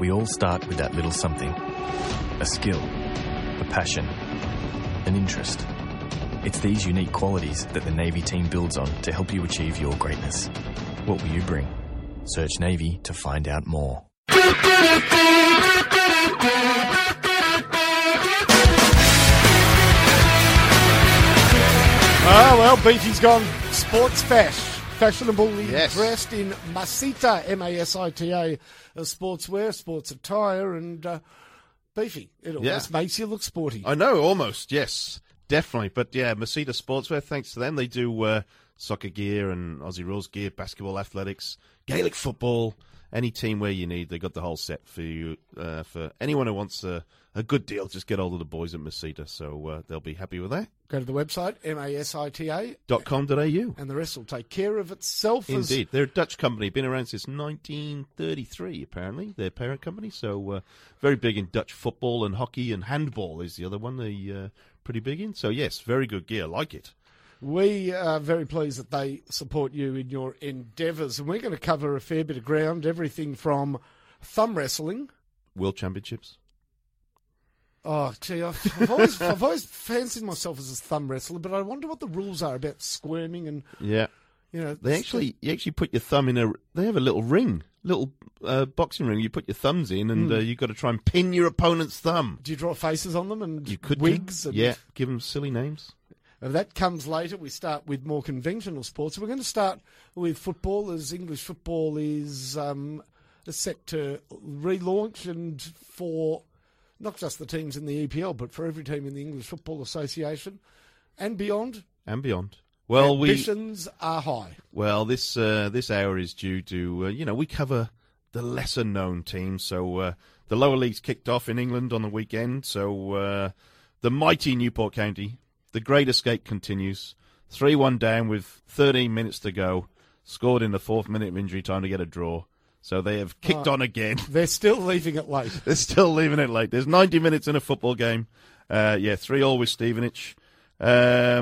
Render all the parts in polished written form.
We all start with that little something. A skill, a passion, an interest. It's these unique qualities that the Navy team builds on to help you achieve your greatness. What will you bring? Search Navy to find out more. Ah, well, Beatty's gone sports fash. Fashionably dressed in Masita, M-A-S-I-T-A, sportswear, sports attire, and Beefy. It almost makes you look sporty. I know, almost, yes, definitely. But yeah, Masita Sportswear, thanks to them, they do soccer gear and Aussie rules gear, basketball, athletics, Gaelic football, any team where you need. They got the whole set for you. For anyone who wants a good deal, just get hold of the boys at Masita, so they'll be happy with that. Go to the website, masita.com.au. And the rest will take care of itself. Indeed. They're a Dutch company, been around since 1933, apparently, their parent company. So very big in Dutch football and hockey, and handball is the other one they're pretty big in. So, yes, very good gear. Like it. We are very pleased that they support you in your endeavours. And we're going to cover a fair bit of ground, everything from thumb wrestling. World Championships. Oh, gee, I've always fancied myself as a thumb wrestler, but I wonder what the rules are about squirming and... Yeah. You know, you actually put your thumb in a... They have a little ring, little boxing ring. You put your thumbs in and you've got to try and pin your opponent's thumb. Do you draw faces on them and you could wigs? Yeah, give them silly names. And that comes later. We start with more conventional sports. We're going to start with football, as English football is set to relaunch, and for... not just the teams in the EPL, but for every team in the English Football Association and beyond. And beyond. Well, ambitions are high. Well, this hour is due to, we cover the lesser-known teams. So the lower leagues kicked off in England on the weekend. So the mighty Newport County, the great escape continues. 3-1 down with 13 minutes to go. Scored in the 4th minute of injury time to get a draw. So they have kicked on again. They're still leaving it late. There's 90 minutes in a football game. 3-3 with Stevenage. The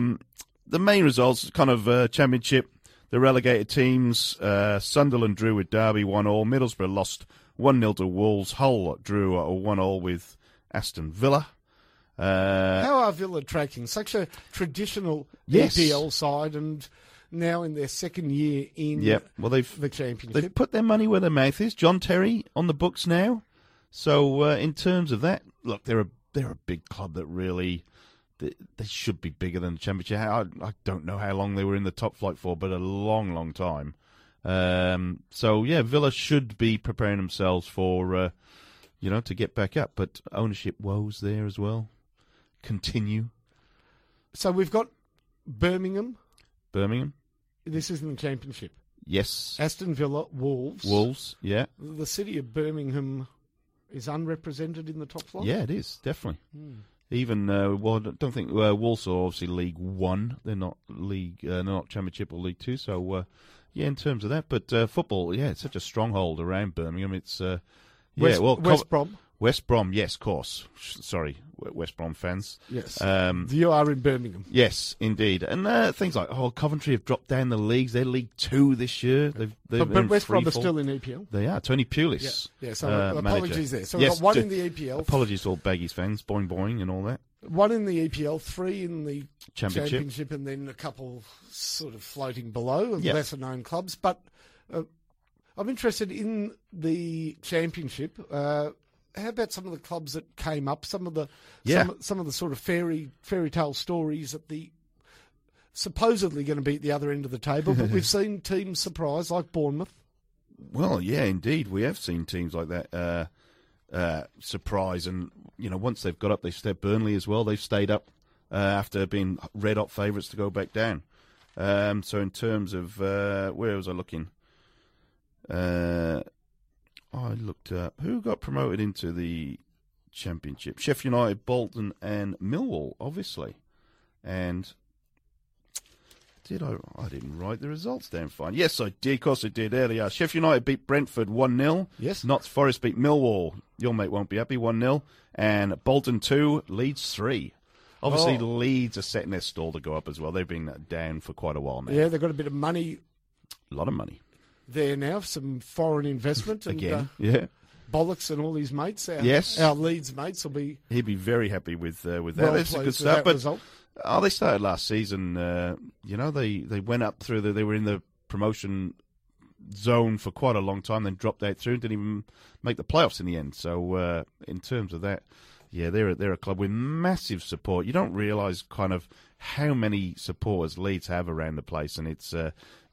main results, kind of championship, the relegated teams. Sunderland drew with Derby 1-1. Middlesbrough lost 1-0 to Wolves. Hull drew 1-1 with Aston Villa. How are Villa tracking? Such a traditional EPL side, and... now in their second year in the championship. They've put their money where their mouth is. John Terry on the books now. So in terms of that, look, they're a big club that really, they should be bigger than the championship. I don't know how long they were in the top flight for, but a long, long time. Villa should be preparing themselves for, to get back up. But ownership woes there as well continue. So we've got Birmingham. This isn't the championship. Yes. Aston Villa, Wolves. Wolves, yeah. The city of Birmingham is unrepresented in the top flight? Yeah, it is, definitely. Mm. Even, I don't think Wolves are obviously League One. They're not not Championship or League Two. So, in terms of that. But football, it's such a stronghold around Birmingham. It's, West Brom. West Brom, yes, of course. Sorry, West Brom fans. Yes. You are in Birmingham. Yes, indeed. And things like, Coventry have dropped down the leagues. They're League Two this year. But West Brom are still in EPL. They are. Tony Pulis. Yeah, so apologies there. So we've got one in the EPL. Apologies to all Baggies fans, boing and all that. One in the EPL, 3 in the championship, and then a couple sort of floating below of lesser-known clubs. But I'm interested in the championship. How about some of the clubs that came up? Some of the sort of fairy tale stories that the supposedly going to be at the other end of the table, but we've seen teams surprise like Bournemouth. Well, yeah, indeed, we have seen teams like that surprise, and once they've got up, they stayed. Burnley as well. They've stayed up after being red hot favourites to go back down. So in terms of where was I looking? I looked up who got promoted into the championship. Sheffield United, Bolton and Millwall, obviously. And did I didn't write the results down fine. Yes, I did. Of course I did. There they are. Sheffield United beat Brentford 1-0. Yes. Notts Forest beat Millwall. Your mate won't be happy. 1-0. And Bolton 2, Leeds 3. Obviously, Leeds are setting their stall to go up as well. They've been down for quite a while now. Yeah, they've got a bit of money. A lot of money. There now, some foreign investment. And, Again, yeah. Bollocks and all his mates, our Leeds mates, will be... He'd be very happy with that. Well, that's good stuff. But result. Oh, they started last season. They went up through they were in the promotion zone for quite a long time, then dropped out through and didn't even make the playoffs in the end. So in terms of that, yeah, they're a club with massive support. You don't realise kind of how many supporters Leeds have around the place, and it's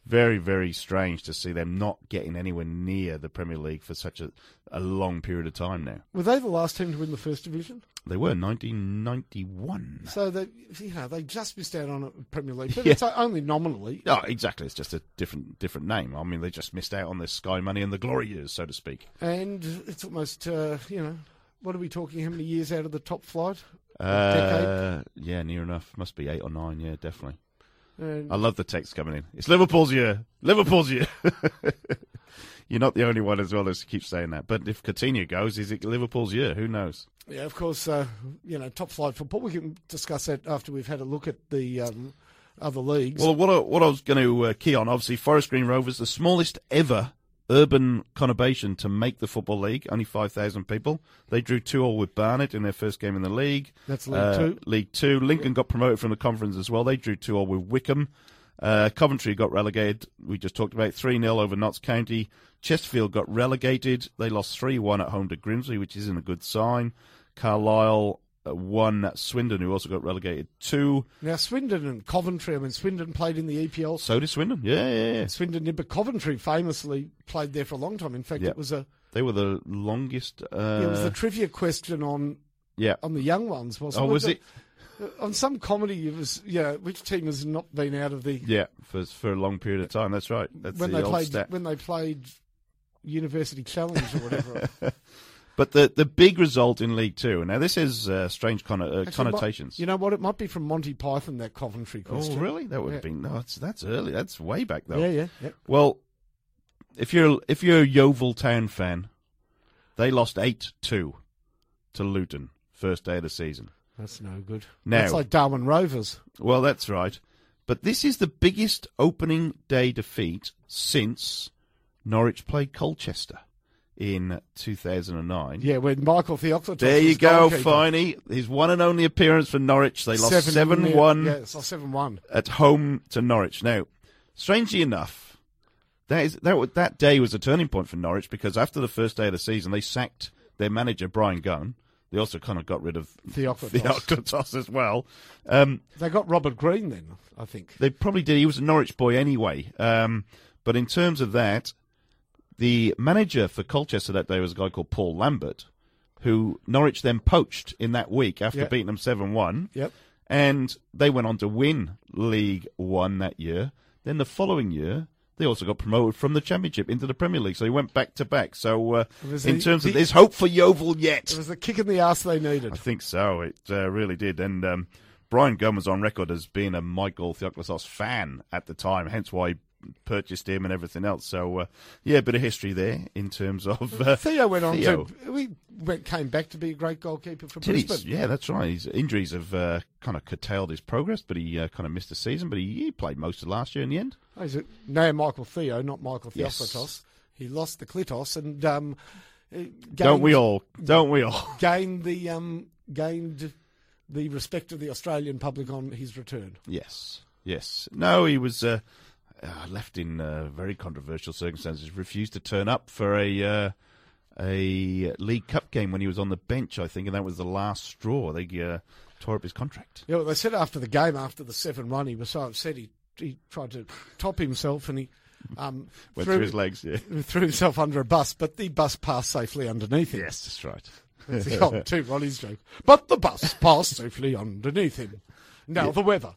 very, very strange to see them not getting anywhere near the Premier League for such a long period of time now. Were they the last team to win the First Division? They were, 1991. So they just missed out on a Premier League, but it's only nominally. Oh, exactly. It's just a different name. I mean, they just missed out on the Sky Money and the glory years, so to speak. And it's almost, what are we talking? How many years out of the top flight? Decade? Yeah, near enough. Must be 8 or 9. Yeah, definitely. I love the text coming in. It's Liverpool's year. Liverpool's year. You're not the only one as well as keeps saying that. But if Coutinho goes, is it Liverpool's year? Who knows? Yeah, of course, top flight football. We can discuss that after we've had a look at the other leagues. Well, what I was going to key on, obviously, Forest Green Rovers, the smallest ever urban conurbation to make the Football League, only 5,000 people. They drew 2-2 with Barnet in their first game in the league. That's League 2. League 2. Lincoln got promoted from the conference as well. They drew 2-2 with Wickham. Coventry got relegated. We just talked about 3-0 over Notts County. Chesterfield got relegated. They lost 3-1 at home to Grimsby, which isn't a good sign. Carlisle won at Swindon, who also got relegated 2. Now, Swindon and Coventry, I mean, Swindon played in the EPL. So did Swindon, yeah. Swindon did, but Coventry famously played there for a long time. In fact, it was a... They were the longest... it was the trivia question on the young ones, wasn't it? Oh, was it? On some comedy, it was, which team has not been out of the... Yeah, for a long period of time, that's right. That's when the old stat. When they played University Challenge or whatever. But the big result in League 2, now this is strange connotations. You know what? It might be from Monty Python, that Coventry question. Oh, really? That would have been... No, that's early. That's way back, though. Yeah. Well, if you're a Yeovil Town fan, they lost 8-2 to Luton, first day of the season. That's no good. Now, that's like Darwin Rovers. Well, that's right. But this is the biggest opening day defeat since Norwich played Colchester in 2009. Yeah, when Michael Theoklitos... There you go, Finey. His one and only appearance for Norwich. They lost 7-1. Yeah, it's lost 7-1. At home to Norwich. Now, strangely enough, that day was a turning point for Norwich because after the first day of the season, they sacked their manager, Brian Gunn. They also kind of got rid of Theoklitos as well. They got Robert Green then, I think. They probably did. He was a Norwich boy anyway. But in terms of that... The manager for Colchester that day was a guy called Paul Lambert, who Norwich then poached in that week after beating them 7-1. Yep. And they went on to win League 1 that year. Then the following year, they also got promoted from the Championship into the Premier League. So he went back-to-back. So in terms of there's hope for Yeovil yet. It was the kick in the arse they needed. I think so. It really did. And Brian Gunn was on record as being a Michael Theoklitos fan at the time, hence why he purchased him and everything else. So, a bit of history there in terms of... Theo went on came back to be a great goalkeeper for Brisbane. Yeah, that's right. His injuries have kind of curtailed his progress, but he kind of missed the season, but he played most of last year in the end. Oh, is it? No, Michael Theo, not Michael Theoklitos. Yes. He lost the Klitos and... Don't we all? Gained the respect of the Australian public on his return. Yes. No, he was... left in very controversial circumstances, refused to turn up for a League Cup game when he was on the bench, I think, and that was the last straw. They tore up his contract. Yeah, well, they said after the game, after the 7-1, he was so upset he tried to top himself and he went through his legs. Yeah, threw himself under a bus, but the bus passed safely underneath him. Yes, that's right. It's the old Two Ronnie's joke. But the bus passed safely underneath him. Now the weather.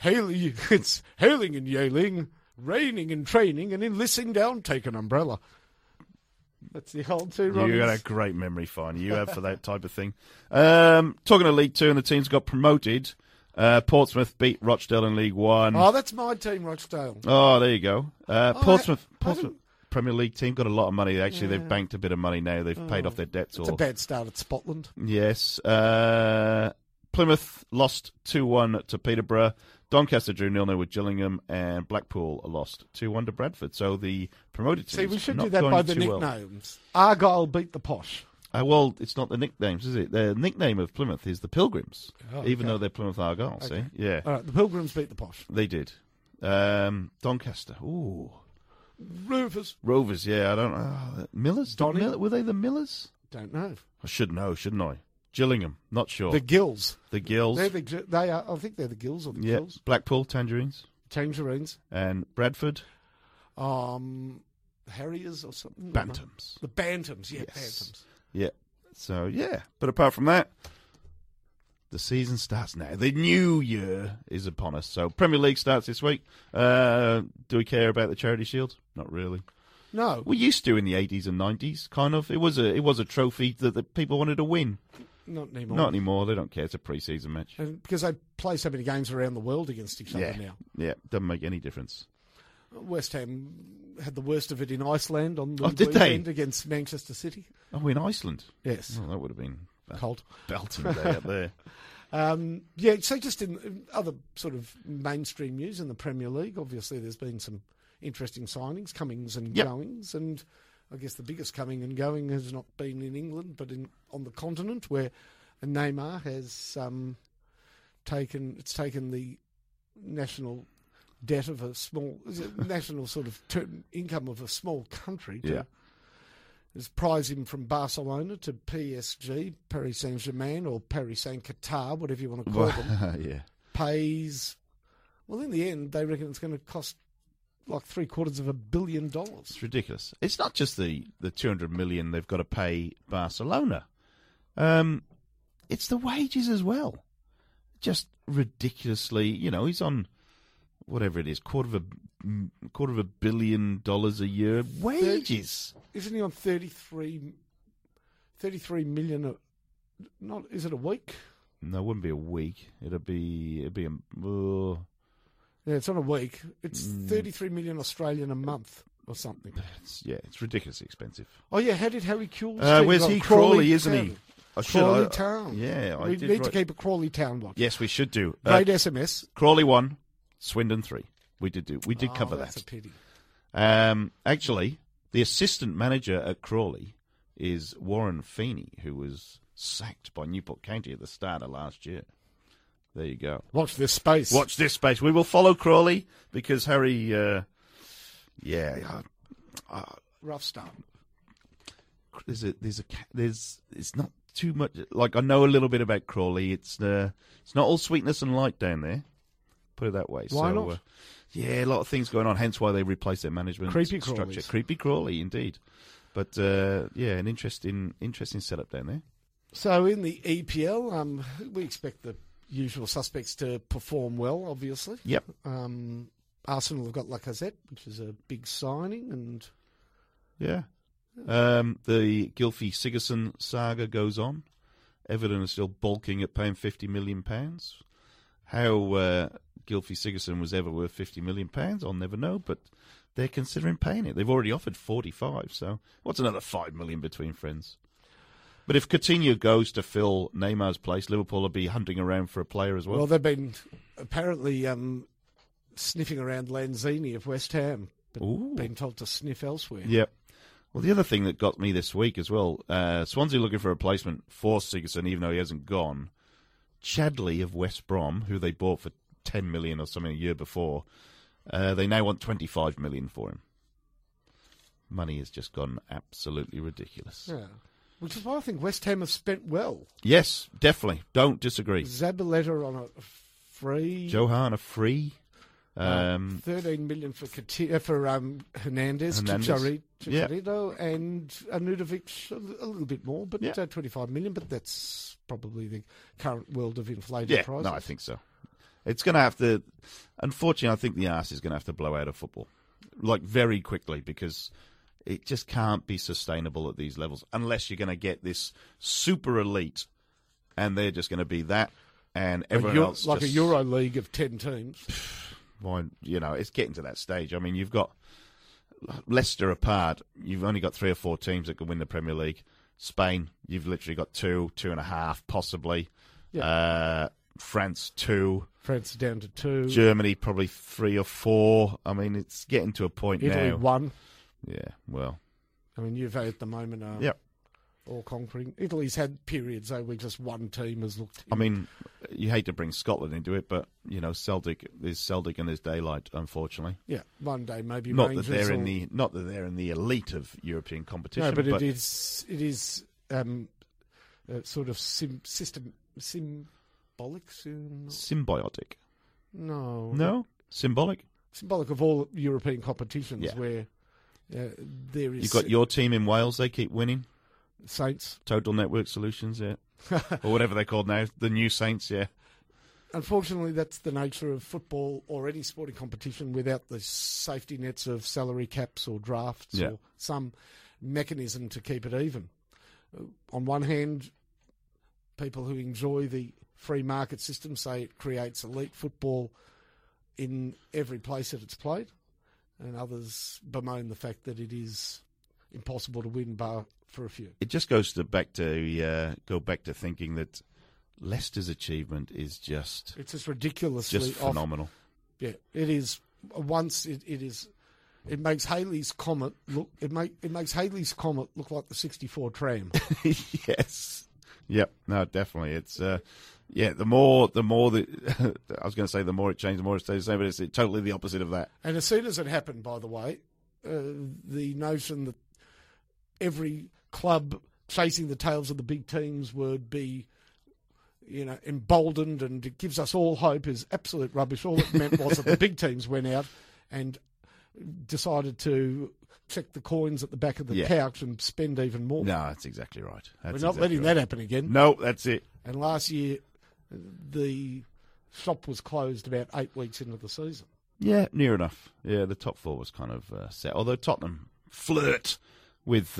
It's hailing and yelling, raining and training, and in lissing down, take an umbrella. That's the old Two Ronnies. You got a great memory, Fine. You have for that type of thing. Talking to League 2 and the teams got promoted. Portsmouth beat Rochdale in League 1. Oh, that's my team, Rochdale. Oh, there you go. Portsmouth Premier League team got a lot of money. Actually, they've banked a bit of money now. They've paid off their debts. It's a bad start at Scotland. Yes. Plymouth lost 2-1 to Peterborough. Doncaster drew 0-0 with Gillingham, and Blackpool lost 2-1 to Bradford. So the promoted teams. See, we should do that by the nicknames. Well. Argyle beat the Posh. Well, it's not the nicknames, is it? The nickname of Plymouth is the Pilgrims, even though they're Plymouth Argyle. Okay. See, yeah. All right, the Pilgrims beat the Posh. They did. Doncaster. Ooh. Rovers. Yeah, I don't know. Millers. Were they the Millers? Don't know. I should know, shouldn't I? Gillingham, not sure. The Gills. I think they're the Gills or the Gills. Blackpool, Tangerines. And Bradford. Harriers or something. Bantams. The Bantams, yes. Bantams. Yeah. So, yeah. But apart from that, the season starts now. The new year is upon us. So, Premier League starts this week. Do we care about the Charity Shield? Not really. No. We used to in the 80s and 90s, kind of. It was a trophy that people wanted to win. Not anymore. They don't care. It's a pre-season match. And because they play so many games around the world against each other now. Yeah, doesn't make any difference. West Ham had the worst of it in Iceland on the weekend against Manchester City. Oh, in Iceland? Yes. Oh, that would have been cold. Belting day out there. So just in other sort of mainstream news in the Premier League, obviously there's been some interesting signings, comings and goings, and I guess the biggest coming and going has not been in England, but on the continent, where Neymar has taken the national debt of a small national sort of income of a small country to prize him from Barcelona to PSG, Paris Saint-Germain, or Paris Saint-Qatar, whatever you want to call them. Pays. Well, in the end, they reckon it's going to cost like $750 million. It's ridiculous. It's not just the $200 million they've got to pay Barcelona. It's the wages as well. Just ridiculously, he's on whatever it is, $250 million a year wages. Isn't he on 33 million? Is it a week? No, it wouldn't be a week. It'd be. Yeah, it's not a week. It's 33 million Australian a month or something. It's ridiculously expensive. Oh, yeah, how did Harry Kewell... where's he? Crawley, isn't he? Crawley Town. Yeah, I did. We need to keep a Crawley Town watch. Yes, we should do. Great SMS. Crawley 1, Swindon 3. We did cover that. That's a pity. Actually, the assistant manager at Crawley is Warren Feeney, who was sacked by Newport County at the start of last year. There you go. Watch this space. We will follow Crawley because Harry, rough start. It's not too much. Like, I know a little bit about Crawley. It's not all sweetness and light down there. Put it that way. Why not? A lot of things going on. Hence why they replaced their management structure. Creepy Crawley, indeed. But an interesting setup down there. So in the EPL, we expect the usual suspects to perform well, obviously. Yep. Arsenal have got Lacazette, which is a big signing, and the Gylfi Sigurdsson saga goes on. Everton are still bulking at paying £50 million. How Gylfi Sigurdsson was ever worth £50 million, I'll never know, but they're considering paying it. They've already offered 45, so what's another $5 million between friends? But if Coutinho goes to fill Neymar's place, Liverpool will be hunting around for a player as well. Well, they've been apparently sniffing around Lanzini of West Ham, but been told to sniff elsewhere. Yep. Well, the other thing that got me this week as well, Swansea looking for a replacement for Sigurdsson, even though he hasn't gone. Chadley of West Brom, who they bought for $10 million or something a year before, they now want $25 million for him. Money has just gone absolutely ridiculous. Yeah. Which is why I think West Ham have spent well. Yes, definitely. Don't disagree. Zabaleta on a free. Johan a free. 13 million for Hernandez. Chicharito, and Anudovic a little bit more, but 25 million. But that's probably the current world of inflated prices. No, I think so. It's going to have to. Unfortunately, I think the arse is going to have to blow out of football, like very quickly, because it just can't be sustainable at these levels unless you're going to get this super elite, and they're just going to be that, and everyone else like a Euro League of 10 teams. Well, it's getting to that stage. I mean, you've got Leicester apart. You've only got 3 or 4 teams that can win the Premier League. Spain, you've literally got 2, 2.5, possibly. Yeah. France 2. France down to 2. Germany probably 3 or 4. I mean, it's getting to a point Italy now. Italy 1. Yeah, well. I mean, Juve at the moment are all conquering. Italy's had periods, though, where just one team has looked... I mean, you hate to bring Scotland into it, but, you know, there's Celtic and there's daylight, unfortunately. Yeah, one day maybe not that they're in the elite of European competition. No, but symbiotic. No? Symbolic? Symbolic of all European competitions where there is... You've got your team in Wales, they keep winning. Saints. Total Network Solutions, or whatever they're called now, the new Saints, Unfortunately, that's the nature of football or any sporting competition without the safety nets of salary caps or drafts or some mechanism to keep it even. On one hand, people who enjoy the free market system say it creates elite football in every place that it's played, and others bemoan the fact that it is impossible to win bar for a few. It just goes back to thinking that Leicester's achievement is just ridiculously phenomenal. Yeah, it is. Once it is, it makes Halley's Comet look. It makes Halley's Comet look like the '64 tram. Yes. Yep. No, definitely. It's the more that I was going to say, the more it changed, the more it stays the same. But it's totally the opposite of that. And as soon as it happened, by the way, the notion that every club chasing the tails of the big teams would be, you know, emboldened and it gives us all hope is absolute rubbish. All it meant was that the big teams went out and decided to check the coins at the back of the couch and spend even more. No, that's exactly right. We're not letting that happen again. No, that's it. And last year, the shop was closed about 8 weeks into the season. Yeah, near enough. Yeah, the top four was kind of set. Although Tottenham flirt with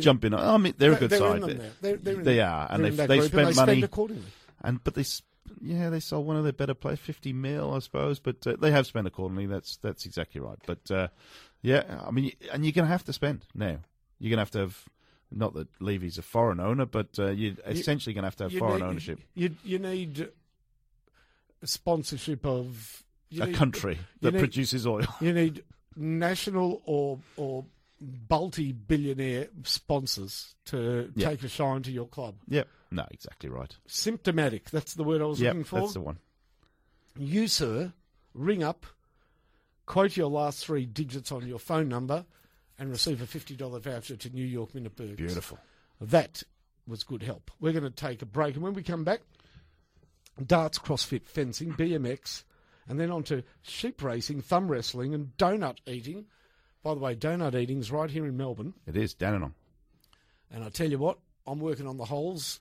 jumping on. I mean, they're a good side. They spend money accordingly. But they sold one of their better players, 50 mil, I suppose. But they have spent accordingly. That's exactly right. But I mean, and you're going to have to spend now. You're going to have not that Levy's a foreign owner, but you're essentially going to have foreign ownership. You need sponsorship of a country that produces oil. You need national or multi-billionaire sponsors to take a shine to your club. Yep. No, exactly right. Symptomatic. That's the word I was looking for. That's the one. You, sir, ring up, quote your last 3 digits on your phone number and receive a $50 voucher to New York Minute Burgers. Beautiful. That was good help. We're going to take a break. And when we come back, darts, CrossFit, fencing, BMX, and then on to sheep racing, thumb wrestling and donut eating. By the way, donut eating's right here in Melbourne. It is, Dandenong. And I tell you what, I'm working on the holes.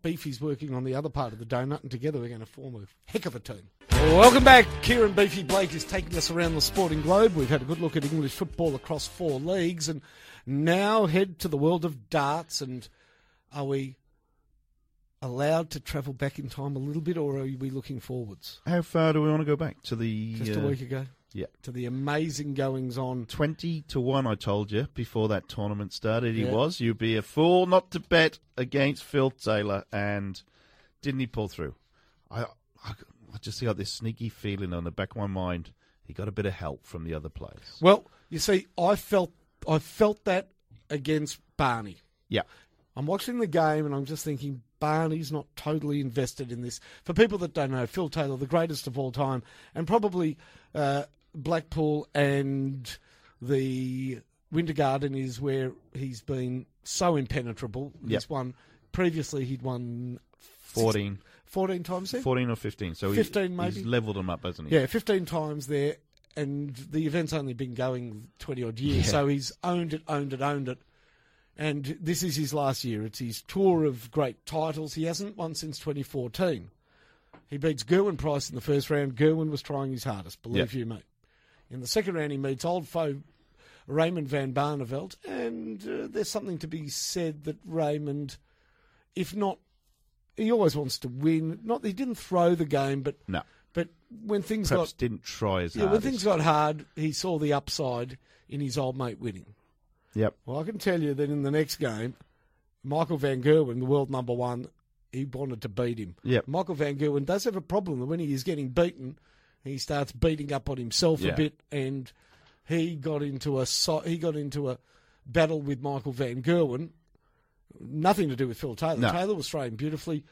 Beefy's working on the other part of the donut, and together we're going to form a heck of a team. Welcome back. Kieran Beefy Blake is taking us around the sporting globe. We've had a good look at English football across 4 leagues, and now head to the world of darts. And are we allowed to travel back in time a little bit, or are we looking forwards? How far do we want to go back? To the just a week ago. Yeah, to the amazing goings-on. 20-1, I told you, before that tournament started. He was. You'd be a fool not to bet against Phil Taylor. And didn't he pull through? I just got this sneaky feeling on the back of my mind. He got a bit of help from the other players. Well, you see, I felt that against Barney. Yeah. I'm watching the game and I'm just thinking, Barney's not totally invested in this. For people that don't know, Phil Taylor, the greatest of all time, and probably... Blackpool and the Winter Garden is where he's been so impenetrable. Yep. He's won previously. He'd won 14 times there. 14 or 15. So 15 maybe. He's levelled them up, hasn't he? Yeah, 15 times there, and the event's only been going 20-odd years. Yeah. So he's owned it. And this is his last year. It's his tour of great titles. He hasn't won since 2014. He beats Gerwin Price in the first round. Gerwin was trying his hardest, believe you, mate. In the second round, he meets old foe Raymond van Barneveld, and there's something to be said that Raymond, if not, he always wants to win. Not he didn't throw the game, but when things perhaps didn't try as hard. Yeah, when things got hard, he saw the upside in his old mate winning. Yep. Well, I can tell you that in the next game, Michael van Gerwen, the world number 1. he wanted to beat him. Yep. Michael Van Gerwen does have a problem that when he is getting beaten, he starts beating up on himself a bit, and he got into a battle with Michael Van Gerwen. Nothing to do with Phil Taylor. No. Taylor was throwing beautifully,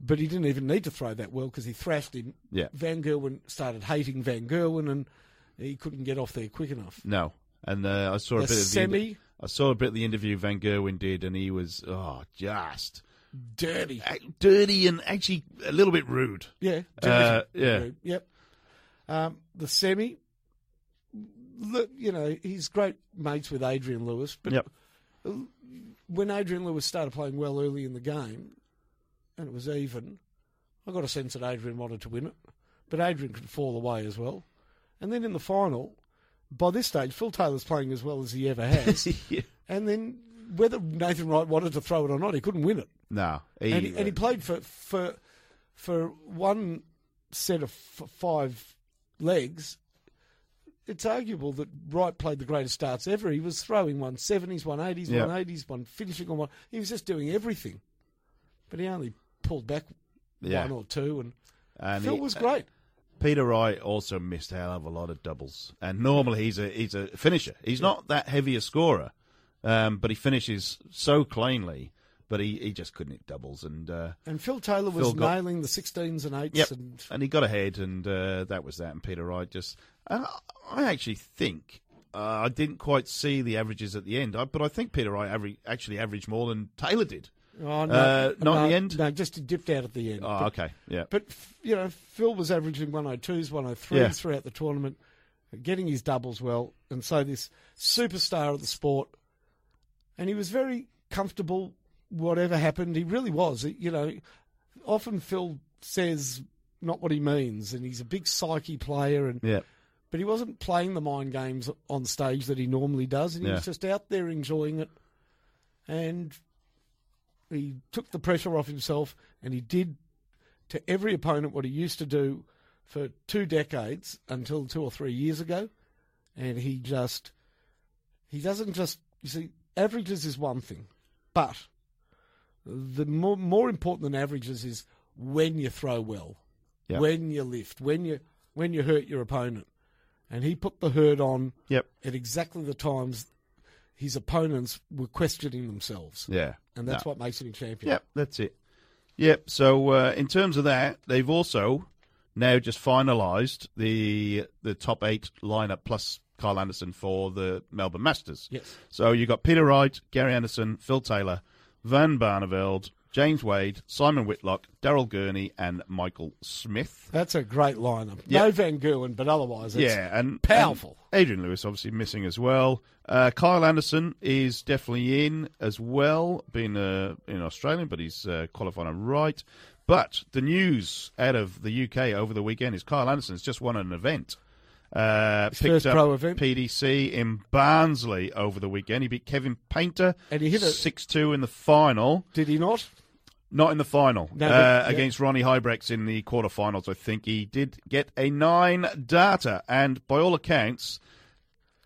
but he didn't even need to throw that well because he thrashed him. Yeah. Van Gerwen started hating Van Gerwen, and he couldn't get off there quick enough. No, and I saw a bit of the interview Van Gerwen did, and he was just dirty, and actually a little bit rude. Yeah, rude. Yep. The semi, he's great mates with Adrian Lewis, but. Yep. When Adrian Lewis started playing well early in the game, and it was even, I got a sense that Adrian wanted to win it. But Adrian could fall away as well. And then in the final, by this stage, Phil Taylor's playing as well as he ever has. Yeah. And then whether Nathan Wright wanted to throw it or not, he couldn't win it. No. He played for one set of five legs. It's arguable that Wright played the greatest starts ever. He was throwing 170s, 180s, 180s, finishing on one. He was just doing everything. But he only pulled back one or two, and Phil was great. Peter Wright also missed a hell of a lot of doubles. And normally he's a finisher. He's not that heavy a scorer, but he finishes so cleanly. But he just couldn't hit doubles. And Phil Taylor was nailing the 16s and 8s. Yep. And he got ahead, and that was that. And Peter Wright just... I actually think... I didn't quite see the averages at the end, but I think Peter Wright actually averaged more than Taylor did. Oh, no. Not in the end? No, just dipped out at the end. Oh, okay, yeah. But, Phil was averaging 102s, 103s throughout the tournament, getting his doubles well. And so this superstar of the sport. And he was very comfortable... Whatever happened, he really was. Often Phil says not what he means, and he's a big psyche player. But he wasn't playing the mind games on stage that he normally does, and he was just out there enjoying it. And he took the pressure off himself, and he did to every opponent what he used to do for 2 decades until 2 or 3 years ago. And he doesn't just... You see, averages is one thing, but... The more important than averages is when you throw well, when you lift, when you hurt your opponent. And he put the hurt on at exactly the times his opponents were questioning themselves. Yeah. And that's what makes him a champion. Yep, that's it. Yep, so in terms of that, they've also now just finalised the top 8 lineup plus Kyle Anderson for the Melbourne Masters. Yes. So you've got Peter Wright, Gary Anderson, Phil Taylor, Van Barneveld, James Wade, Simon Whitlock, Daryl Gurney, and Michael Smith. That's a great lineup. No Van Gerwen, but otherwise it's powerful. And Adrian Lewis obviously missing as well. Kyle Anderson is definitely in as well, being in Australian, but he's qualifying on right. But the news out of the UK over the weekend is Kyle Anderson's just won an event. Picked up PDC in Barnsley over the weekend. He beat Kevin Painter 6-2 in the final. Did he not? Not in the final. No, against Ronnie Hybrex in the quarterfinals, I think. He did get a 9 darter. And by all accounts,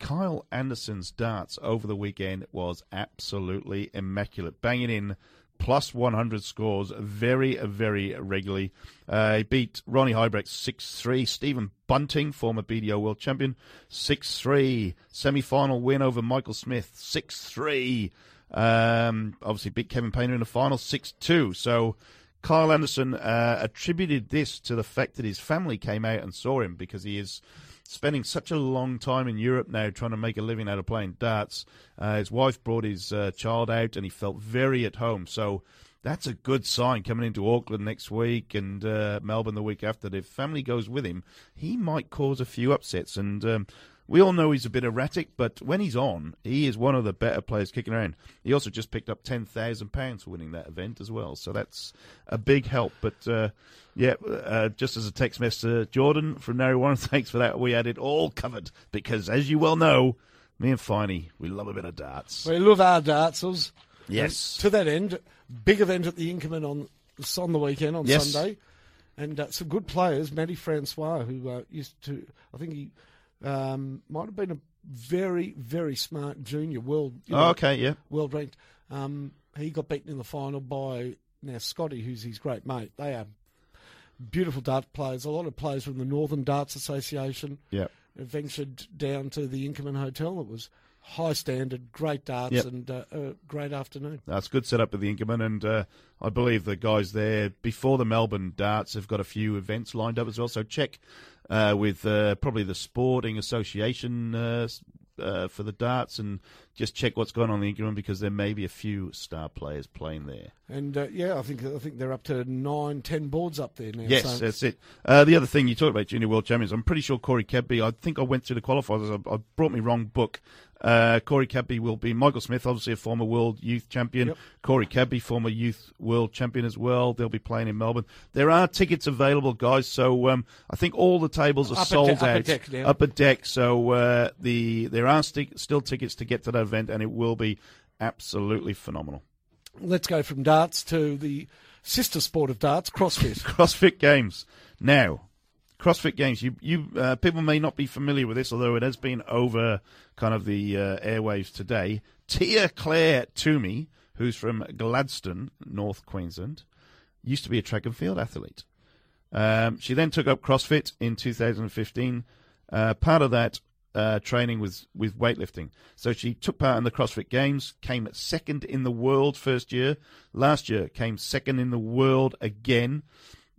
Kyle Anderson's darts over the weekend was absolutely immaculate. Banging in plus 100 scores very, very regularly. He beat Ronnie Hybrex 6-3. Stephen Bunting, former BDO world champion, 6-3. Semi-final win over Michael Smith, 6-3. Obviously beat Kevin Painter in the final, 6-2. So Kyle Anderson attributed this to the fact that his family came out and saw him, because he is... spending such a long time in Europe now trying to make a living out of playing darts. His wife brought his child out, and he felt very at home. So that's a good sign coming into Auckland next week and Melbourne the week after. If family goes with him, he might cause a few upsets. And we all know he's a bit erratic, but when he's on, he is one of the better players kicking around. He also just picked up £10,000 for winning that event as well. So that's a big help. But... just as a text message to Jordan from Narry Warren, thanks for that. We had it all covered because, as you well know, me and Finey, we love a bit of darts. We love our dartsers. Yes. And to that end, big event at the Inkerman on the weekend, on Sunday. And some good players, Matty Francois, who used to, I think he might have been a very, very smart junior world ranked. He got beaten in the final by Now, Scotty, who's his great mate, they are beautiful dart players. A lot of players from the Northern Darts Association ventured down to the Inkerman Hotel. That was high standard, great darts, and a great afternoon. That's good setup at the Inkerman, and I believe the guys there before the Melbourne Darts have got a few events lined up as well. So check with probably the Sporting Association for the darts, and just check what's going on in the Inkerman, because there may be a few star players playing there. And I think they're up to 9-10 boards up there now. Yes, so that's it. The other thing you talked about, Junior World Champions, I'm pretty sure Corey Cadby, I think I went through the qualifiers, I brought my wrong book. Corey Cadby will be Michael Smith, obviously a former world youth champion. Yep. Corey Cadby, former youth world champion as well. They'll be playing in Melbourne. There are tickets available, guys. So I think all the tables are sold out. Upper Deck. So there are still tickets to get to that event, and it will be absolutely phenomenal. Let's go from darts to the sister sport of darts, CrossFit. CrossFit Games now. CrossFit Games, you people may not be familiar with this, although it has been over kind of the airwaves today. Tia Claire Toomey, who's from Gladstone, North Queensland, used to be a track and field athlete. She then took up CrossFit in 2015. Part of that training with weightlifting. So she took part in the CrossFit Games, came second in the world first year. Last year, came second in the world again.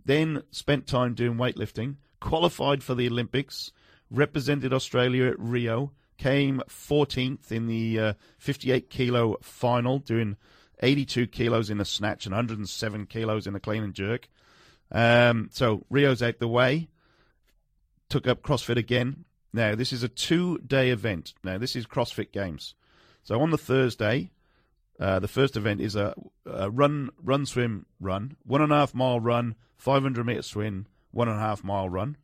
Then spent time doing weightlifting. Qualified for the Olympics, represented Australia at Rio, came 14th in the 58-kilo final, doing 82 kilos in a snatch and 107 kilos in a clean and jerk. So Rio's out the way, took up CrossFit again. Now, this is a two-day event. Now, this is CrossFit Games. So on the Thursday, the first event is a run, swim, run, 1.5 mile run, 500-metre swim, 1.5 mile run.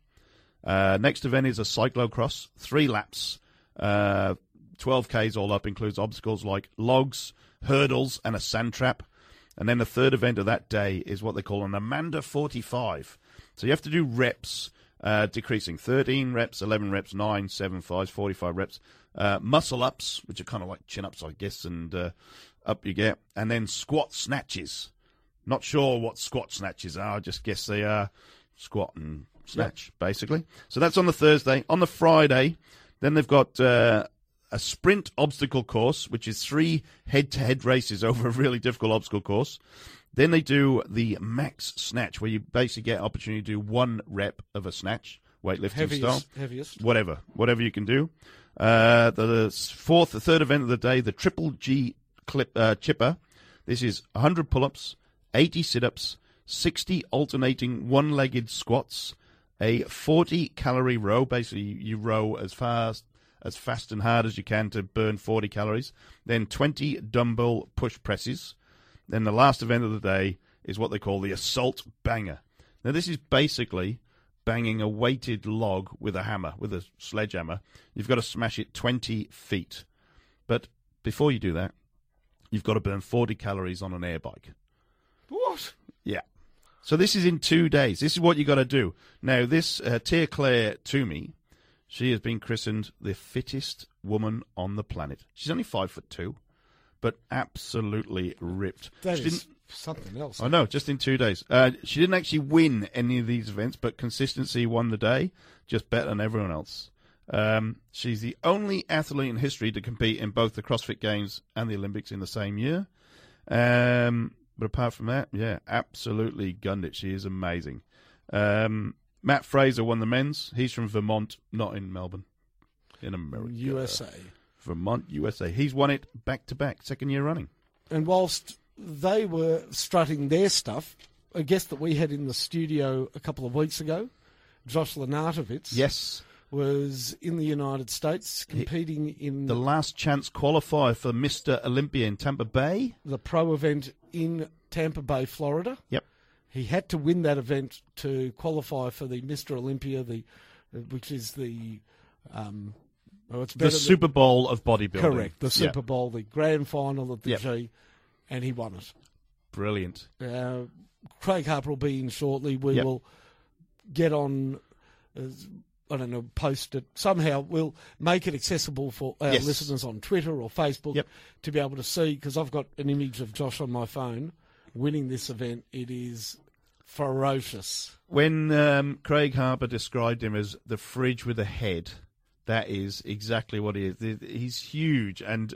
Next event is a cyclocross, 3 laps, 12 Ks all up, includes obstacles like logs, hurdles, and a sand trap. And then the third event of that day is what they call an Amanda 45. So you have to do reps, decreasing 13 reps, 11 reps, 9, 7, 5, 45 reps. Muscle ups, which are kind of like chin ups, I guess, and up you get. And then squat snatches. Not sure what squat snatches are. I just guess they are squat and snatch, basically. So that's on the Thursday. On the Friday, then they've got a sprint obstacle course, which is 3 head-to-head races over a really difficult obstacle course. Then they do the max snatch, where you basically get an opportunity to do 1 rep of a snatch, weightlifting style. Heaviest. Whatever you can do. The third event of the day, the Triple G Chipper. This is 100 pull-ups, 80 sit-ups, 60 alternating one-legged squats, a 40-calorie row. Basically, you row as fast and hard as you can to burn 40 calories. Then 20 dumbbell push presses. Then the last event of the day is what they call the Assault Banger. Now, this is basically banging a weighted log with a hammer, with a sledgehammer. You've got to smash it 20 feet. But before you do that, you've got to burn 40 calories on an air bike. What? Yeah. So this is in 2 days. This is what you've got to do. Now, this Tia Claire Toomey, she has been christened the fittest woman on the planet. She's only 5'2", but absolutely ripped. That is something else. I know, just in 2 days. She didn't actually win any of these events, but consistency won the day, just better than everyone else. She's the only athlete in history to compete in both the CrossFit Games and the Olympics in the same year. But apart from that, yeah, absolutely gunned it. She is amazing. Matt Fraser won the men's. He's from Vermont, not in Melbourne, in America. USA. Vermont, USA. He's won it back-to-back, second year running. And whilst they were strutting their stuff, a guest that we had in the studio a couple of weeks ago, Josh Lenartovitz, was in the United States competing in... the last chance qualifier for Mr. Olympia in Tampa Bay. The pro event in Tampa Bay, Florida. Yep. He had to win that event to qualify for the Mr. Olympia, which is the... the Super Bowl of bodybuilding. Correct, the Super Bowl, the grand final of the G... and he won it. Brilliant. Craig Harper will be in shortly. We will get on, I don't know, post it. Somehow we'll make it accessible for our listeners on Twitter or Facebook to be able to see, because I've got an image of Josh on my phone winning this event. It is ferocious. When Craig Harper described him as the fridge with a head, that is exactly what he is. He's huge, and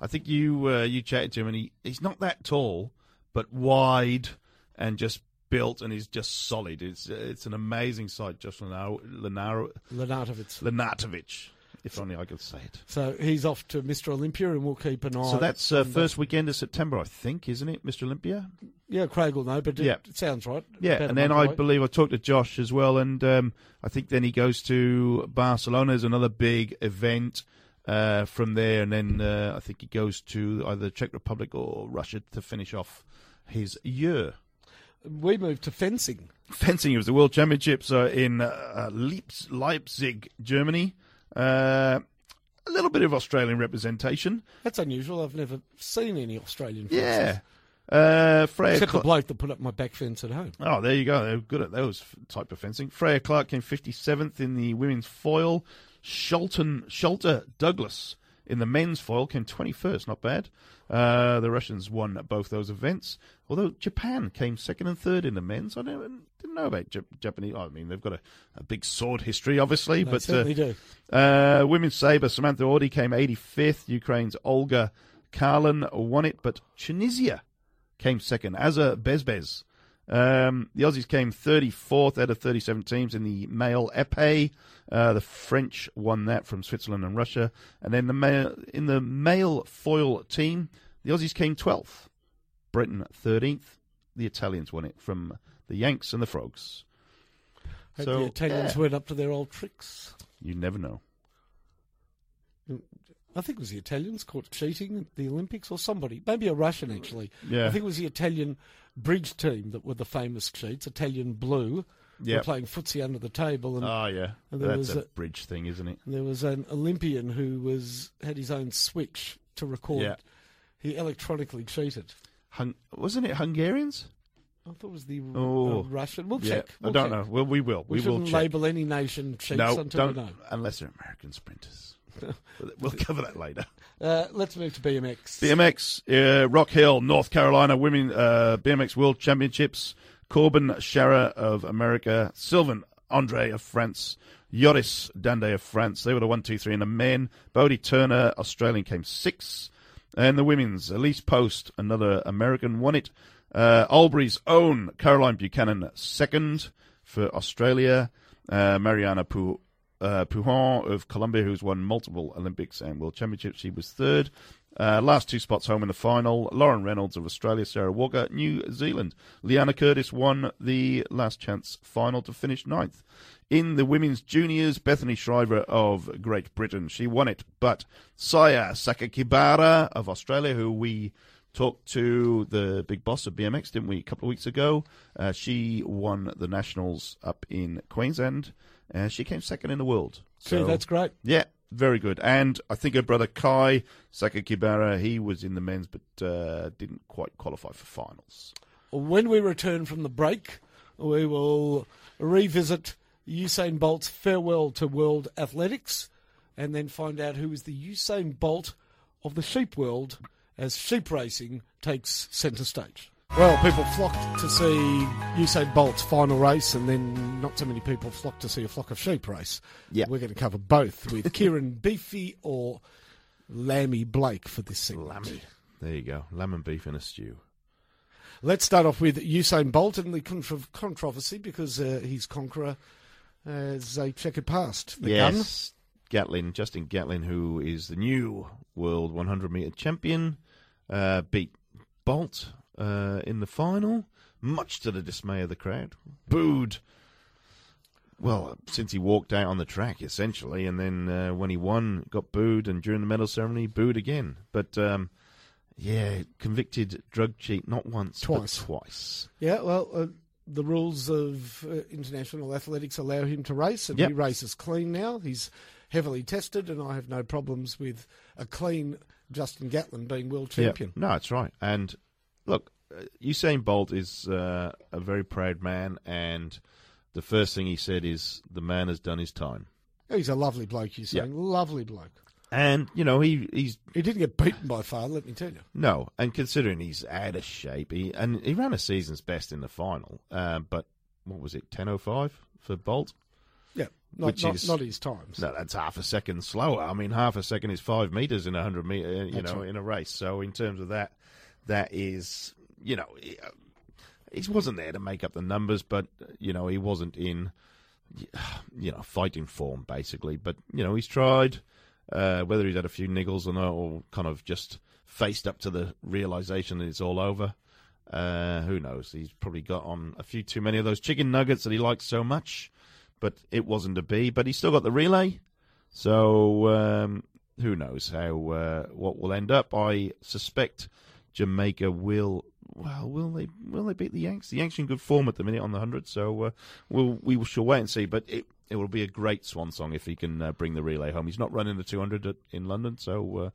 I think you chatted to him, and he's not that tall, but wide and just built, and he's just solid. It's an amazing sight, just Lenatovic. If only I could say it. So he's off to Mr. Olympia, and we'll keep an eye. So that's first weekend of September, I think, isn't it, Mr. Olympia? Yeah, Craig will know, but it sounds right. Yeah, about and then I believe I talked to Josh as well, and I think then he goes to Barcelona. There's another big event from there, and then I think he goes to either the Czech Republic or Russia to finish off his year. We moved to fencing. Fencing, it was the World Championships in Leipzig, Germany. A little bit of Australian representation. That's unusual. I've never seen any Australian fences. Yeah. Except the bloke that put up my back fence at home. Oh, there you go. They're good at those type of fencing. Freya Clark came 57th in the women's foil. Shelter Douglas in the men's foil came 21st. Not bad. The Russians won both those events. Although Japan came second and third in the men's. I didn't know about Japanese. I mean, they've got a big sword history, obviously. They certainly do. Women's sabre, Samantha Ordi came 85th. Ukraine's Olga Karlin won it, but Tunisia came second. Azza Bezbez. The Aussies came 34th out of 37 teams in the male épée. The French won that from Switzerland and Russia. And then in the male foil team, the Aussies came 12th. Britain 13th. The Italians won it from the Yanks and the Frogs. Hope the Italians weren't up to their old tricks. You never know. I think it was the Italians caught cheating at the Olympics, or somebody, maybe a Russian actually. Yeah. I think it was the Italian bridge team that were the famous cheats, Italian Blue. Yep. Were playing footsie under the table. And, oh, yeah. And that's a bridge thing, isn't it? There was an Olympian who had his own switch to record. Yeah. He electronically cheated. Wasn't it Hungarians? I thought it was the Russian. We'll check. I don't know. Well, we will. We shouldn't will label check. Any nation cheats until we know. Unless they're American sprinters. We'll cover that later. Let's move to BMX. BMX, Rock Hill, North Carolina, Women BMX World Championships. Corbin Shara of America, Sylvain Andre of France, Yoris Dande of France. They were the 1, 2, 3 in the men. Bodie Turner, Australian, came 6th. And the women's, Elise Post, another American, won it. Albury's own Caroline Buchanan, 2nd for Australia. Mariana Puhan of Colombia, who's won multiple Olympics and World Championships. She was 3rd. Last 2 spots home in the final. Lauren Reynolds of Australia, Sarah Walker, New Zealand. Leanna Curtis won the last chance final to finish 9th. In the women's juniors, Bethany Shriver of Great Britain. She won it, but Saya Sakakibara of Australia, who we talked to the big boss of BMX, didn't we, a couple of weeks ago? She won the Nationals up in Queensland. She came 2nd in the world. So that's great. Yeah, very good. And I think her brother Kai Sakakibara, he was in the men's but didn't quite qualify for finals. When we return from the break, we will revisit Usain Bolt's farewell to world athletics and then find out who is the Usain Bolt of the sheep world as sheep racing takes centre stage. Well, people flocked to see Usain Bolt's final race, and then not so many people flocked to see a flock of sheep race. Yeah. We're going to cover both with Kieran Beefy or Lammy Blake for this segment. Lammy. There you go. Lamb and beef in a stew. Let's start off with Usain Bolt and the controversy because his conqueror has a checkered past. Yes. Gatlin, Justin Gatlin, who is the new world 100-metre champion, beat Bolt in the final, much to the dismay of the crowd. Booed, well, since he walked out on the track, essentially, and then when he won, got booed, and during the medal ceremony, booed again. But, convicted drug cheat, not once, but twice. Yeah, well, the rules of international athletics allow him to race, and he races clean now. He's heavily tested, and I have no problems with a clean Justin Gatlin being world champion. Yeah. No, that's right, and look, Usain Bolt is a very proud man, and the first thing he said is, the man has done his time. He's a lovely bloke, Usain. Yeah. Lovely bloke. And, you know, he didn't get beaten by far, let me tell you. No, and considering he's out of shape, he ran a season's best in the final, but what was it, 10.05 for Bolt? Yeah, not his times. No, that's half a second slower. I mean, half a second is 5 metres in a 100 metre, in a race. So in terms of that is, you know, he wasn't there to make up the numbers, but, you know, he wasn't in, you know, fighting form, basically. But, you know, he's tried. Whether he's had a few niggles or not, or kind of just faced up to the realisation that it's all over, who knows? He's probably got on a few too many of those chicken nuggets that he likes so much, but it wasn't to be. But he's still got the relay, so who knows how what will end up. I suspect Jamaica will... Well, will they beat the Yanks? The Yanks are in good form at the minute on the 100, so we shall wait and see. But it will be a great swan song if he can bring the relay home. He's not running the 200 in London, so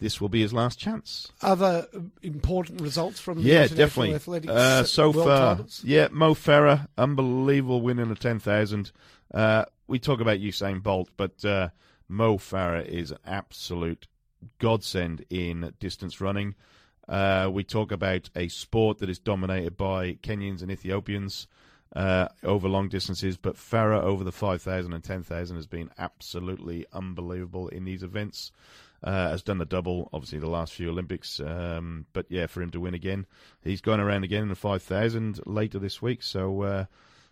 this will be his last chance. Other important results from the International Athletics so World far, titles? Yeah, Mo Farah, unbelievable win in the 10,000. We talk about Usain Bolt, but Mo Farah is an absolute godsend in distance running. We talk about a sport that is dominated by Kenyans and Ethiopians over long distances, but Farah over the 5,000 and 10,000 has been absolutely unbelievable in these events. Has done the double, obviously, the last few Olympics, but yeah, for him to win again. He's going around again in the 5,000 later this week, so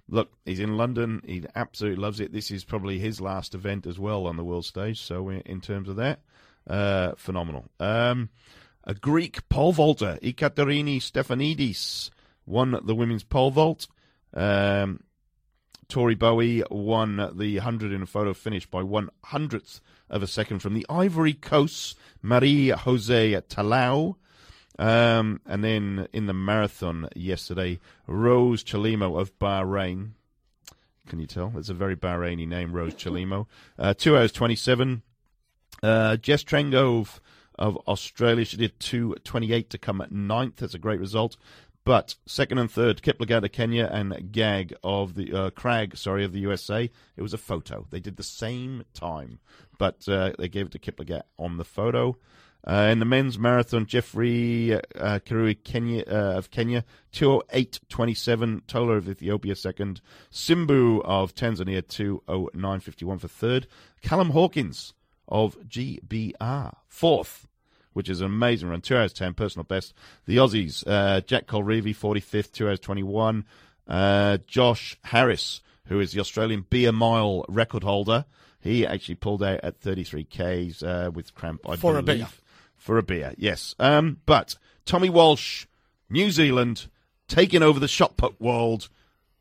look, he's in London. He absolutely loves it. This is probably his last event as well on the world stage, so in terms of that, phenomenal. A Greek pole vaulter, Ekaterini Stefanidis, won the women's pole vault. Tori Bowie won the 100 in a photo finish by 1/100th of a second from the Ivory Coast, Marie-José Talau. And then in the marathon yesterday, Rose Chalimo of Bahrain. Can you tell? It's a very Bahraini name, Rose Chalimo. 2 hours 27. Jess Trengove of Australia. She did 2:28 to come at 9th. That's a great result. But second and third, Kiplagat of Kenya and Cragg of the USA. It was a photo. They did the same time, but they gave it to Kiplagat on the photo. In the men's marathon, Jeffrey Kirui of Kenya, 2:08.27. Tola of Ethiopia, second. Simbu of Tanzania, 2:09.51 for third. Callum Hawkins of GBR, fourth, which is an amazing run. 2 hours 10, personal best. The Aussies, Jack Colreevy, 45th, 2 hours 21. Josh Harris, who is the Australian beer mile record holder, he actually pulled out at 33Ks with cramp, I believe. For a beer, yes. But Tommy Walsh, New Zealand, taking over the shot put world,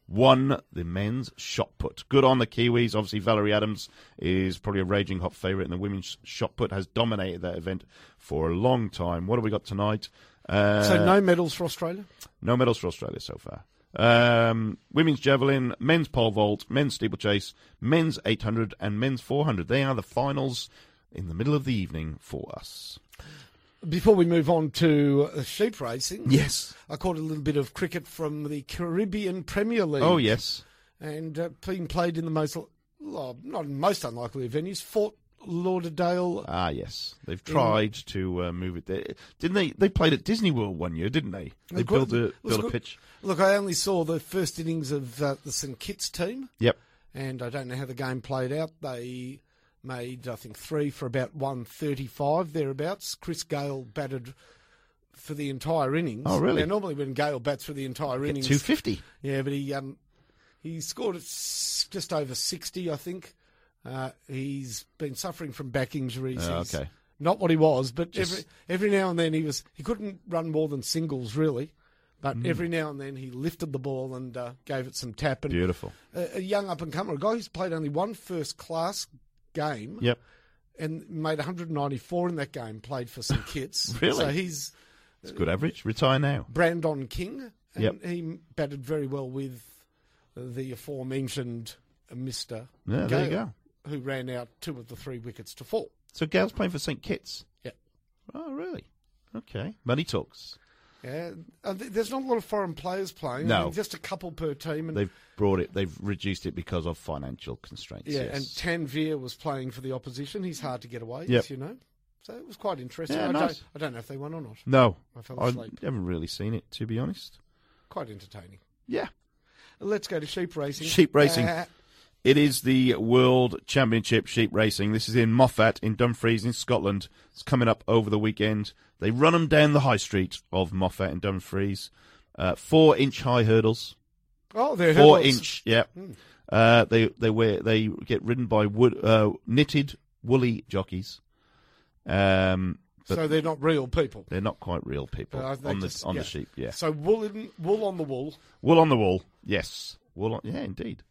won the men's shot put. Good on the Kiwis. Obviously, Valerie Adams is probably a raging hot favourite, and the women's shot put has dominated that event for a long time. What have we got tonight? So no medals for Australia? No medals for Australia so far. Women's javelin, men's pole vault, men's steeplechase, men's 800 and men's 400. They are the finals in the middle of the evening for us. Before we move on to sheep racing, yes, I caught a little bit of cricket from the Caribbean Premier League. Oh, yes. And being played in the not most unlikely venues, Fort Lauderdale. Ah, yes. They've tried to move it there. Didn't they? They played at Disney World one year, didn't they? They built a pitch. Look, I only saw the first innings of the St Kitts team. Yep. And I don't know how the game played out. They made, I think, 3 for about 135, thereabouts. Chris Gayle batted for the entire innings. Oh, really? Now, normally when Gayle bats for the entire innings... 250. Yeah, but he scored just over 60, I think. He's been suffering from back injuries. Okay. Not what he was, but every now and then he couldn't run more than singles, really. But every now and then he lifted the ball and gave it some tap. And beautiful. A young up-and-comer, a guy who's played only one first-class game, yep, and made 194 in that game, played for St Kitts. Really? So it's a good average. Retire now. Brandon King, and he batted very well with the aforementioned Mr. Gale, there you go, who ran out 2 of the 3 wickets to fall. So Gale's playing for St Kitts? Yeah. Oh, really? Okay. Money talks. Yeah, there's not a lot of foreign players playing. No, I mean, just a couple per team. And they've brought it. They've reduced it because of financial constraints. Yeah, yes. And Tanvir was playing for the opposition. He's hard to get away, as you know. So it was quite interesting. Yeah, I don't know if they won or not. No, I fell asleep. I haven't really seen it, to be honest. Quite entertaining. Yeah. Let's go to sheep racing. Sheep racing. It is the World Championship sheep racing. This is in Moffat in Dumfries in Scotland. It's coming up over the weekend. They run them down the high street of Moffat in Dumfries. 4-inch high hurdles. Oh, they're hurdles. 4-inch, yeah. Mm. They get ridden by knitted woolly jockeys. So they're not real people. They're not quite real people on the sheep. Yeah. So wool on the wool. Wool on the wool. Yes. Wool on, yeah, indeed.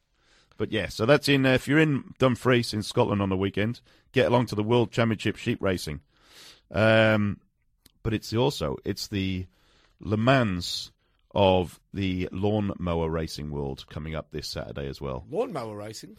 But yeah, so that's in. If you're in Dumfries in Scotland on the weekend, get along to the World Championship sheep racing. But it's the Le Mans of the lawnmower racing world coming up this Saturday as well. Lawnmower racing.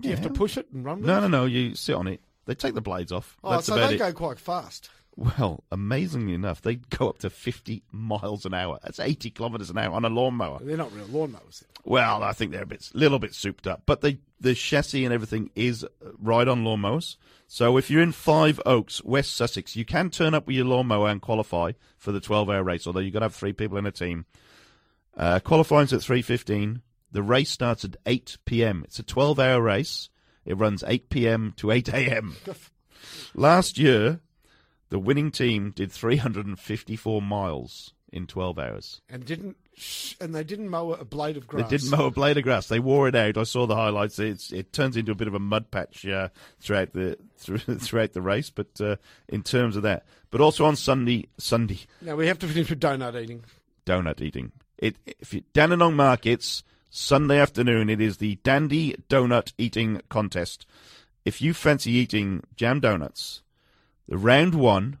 Do you have to push it and run with it? No. You sit on it. They take the blades off. Oh, that's so about they go quite fast. Well, amazingly enough, they go up to 50 miles an hour. That's 80 kilometres an hour on a lawnmower. They're not real lawnmowers. Well, I think they're a little bit souped up. But the chassis and everything is ride-on lawnmowers. So if you're in Five Oaks, West Sussex, you can turn up with your lawnmower and qualify for the 12-hour race, although you've got to have three people in a team. Qualifying's at 3:15. The race starts at 8 p.m. It's a 12-hour race. It runs 8 p.m. to 8 a.m. Last year, the winning team did 354 miles in 12 hours. And they didn't mow a blade of grass. They didn't mow a blade of grass. They wore it out. I saw the highlights. It turns into a bit of a mud patch throughout the race, but in terms of that. But also on Sunday. Now, we have to finish with donut eating. Donut eating. If you're Dandenong Markets, Sunday afternoon, it is the Dandy Donut Eating Contest. If you fancy eating jam donuts, the round one,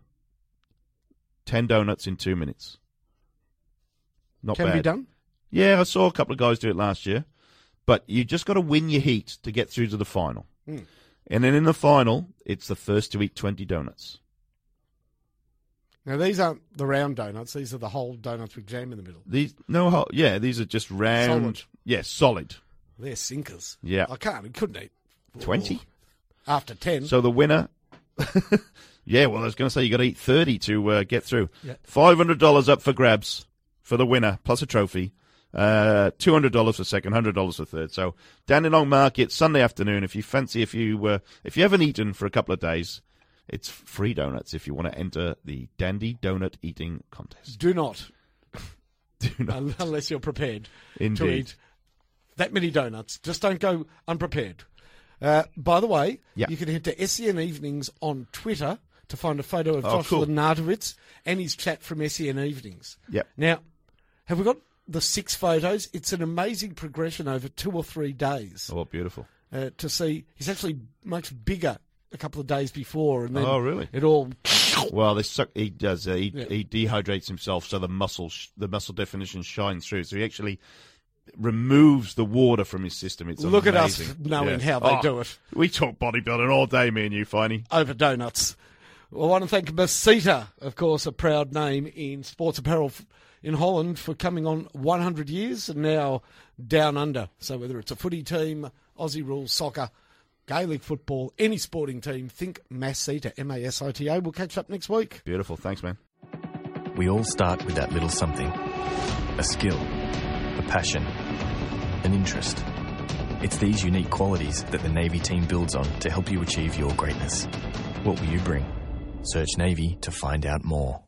10 donuts in 2 minutes. Not bad. Can be done? Yeah, I saw a couple of guys do it last year. But you just got to win your heat to get through to the final. Mm. And then in the final, it's the first to eat 20 donuts. Now, these aren't the round donuts. These are the whole donuts with jam in the middle. These are just round. Solid. Yeah, solid. They're sinkers. Yeah. I couldn't eat. 20? After 10. So the winner... Yeah, well, I was going to say you got to eat 30 to get through. Yeah. $500 up for grabs for the winner, plus a trophy. $200 for second, $100 for third. So Dandenong Market Sunday afternoon. If you fancy, if you haven't eaten for a couple of days, it's free donuts. If you want to enter the Dandy Donut Eating Contest, do not unless you're prepared to eat that many donuts. Just don't go unprepared. By the way, you can head to SEN Evenings on Twitter to find a photo of Josh Lenartovitz and his chat from SEN Evenings. Yep. Now, have we got the 6 photos? It's an amazing progression over 2 or 3 days. Oh, beautiful. To see. He's actually much bigger a couple of days before. And then it all... Well, he does. He dehydrates himself so the muscle definition shines through. So he actually... removes the water from his system. It's look amazing. At us knowing how they do it. We talk bodybuilding all day, me and you, Finey. Over donuts. Well, I want to thank Masita, of course, a proud name in sports apparel in Holland for coming on 100 years and now down under. So whether it's a footy team, Aussie rules, soccer, Gaelic football, any sporting team, think Masita, M-A-S-I-T-A. We'll catch up next week. Beautiful. Thanks, man. We all start with that little something, a skill. A passion, an interest. It's these unique qualities that the Navy team builds on to help you achieve your greatness. What will you bring? Search Navy to find out more.